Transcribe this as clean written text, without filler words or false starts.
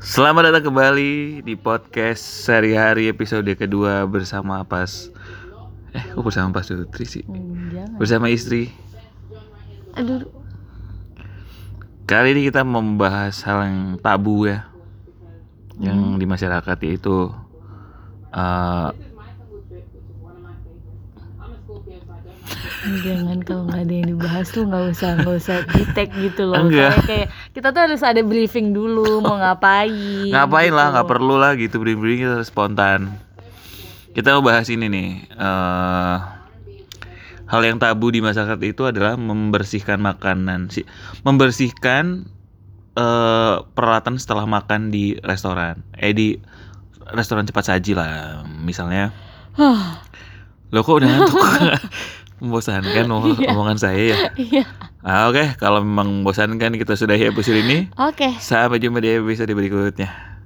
Selamat datang kembali di podcast sehari-hari episode kedua bersama Pas. Bersama Pas Dutri sih. Bersama istri. Kali ini kita membahas hal yang tabu ya, yang di masyarakat, yaitu jangan, kalau nggak ada yang dibahas tuh nggak usah di tag gitu loh. Kayak kita tuh harus ada briefing dulu mau ngapain gitu. Lah nggak perlu lah gitu briefing, kita spontan. Kita mau bahas ini nih, hal yang tabu di masyarakat itu adalah membersihkan makanan, peralatan setelah makan di restoran, di restoran cepat saji lah misalnya. Loh, kok udah ngantuk? Membosankan omongan saya ya. Oke, kalau memang membosankan kita sudahi episode ini. Oke. Sampai jumpa di episode berikutnya.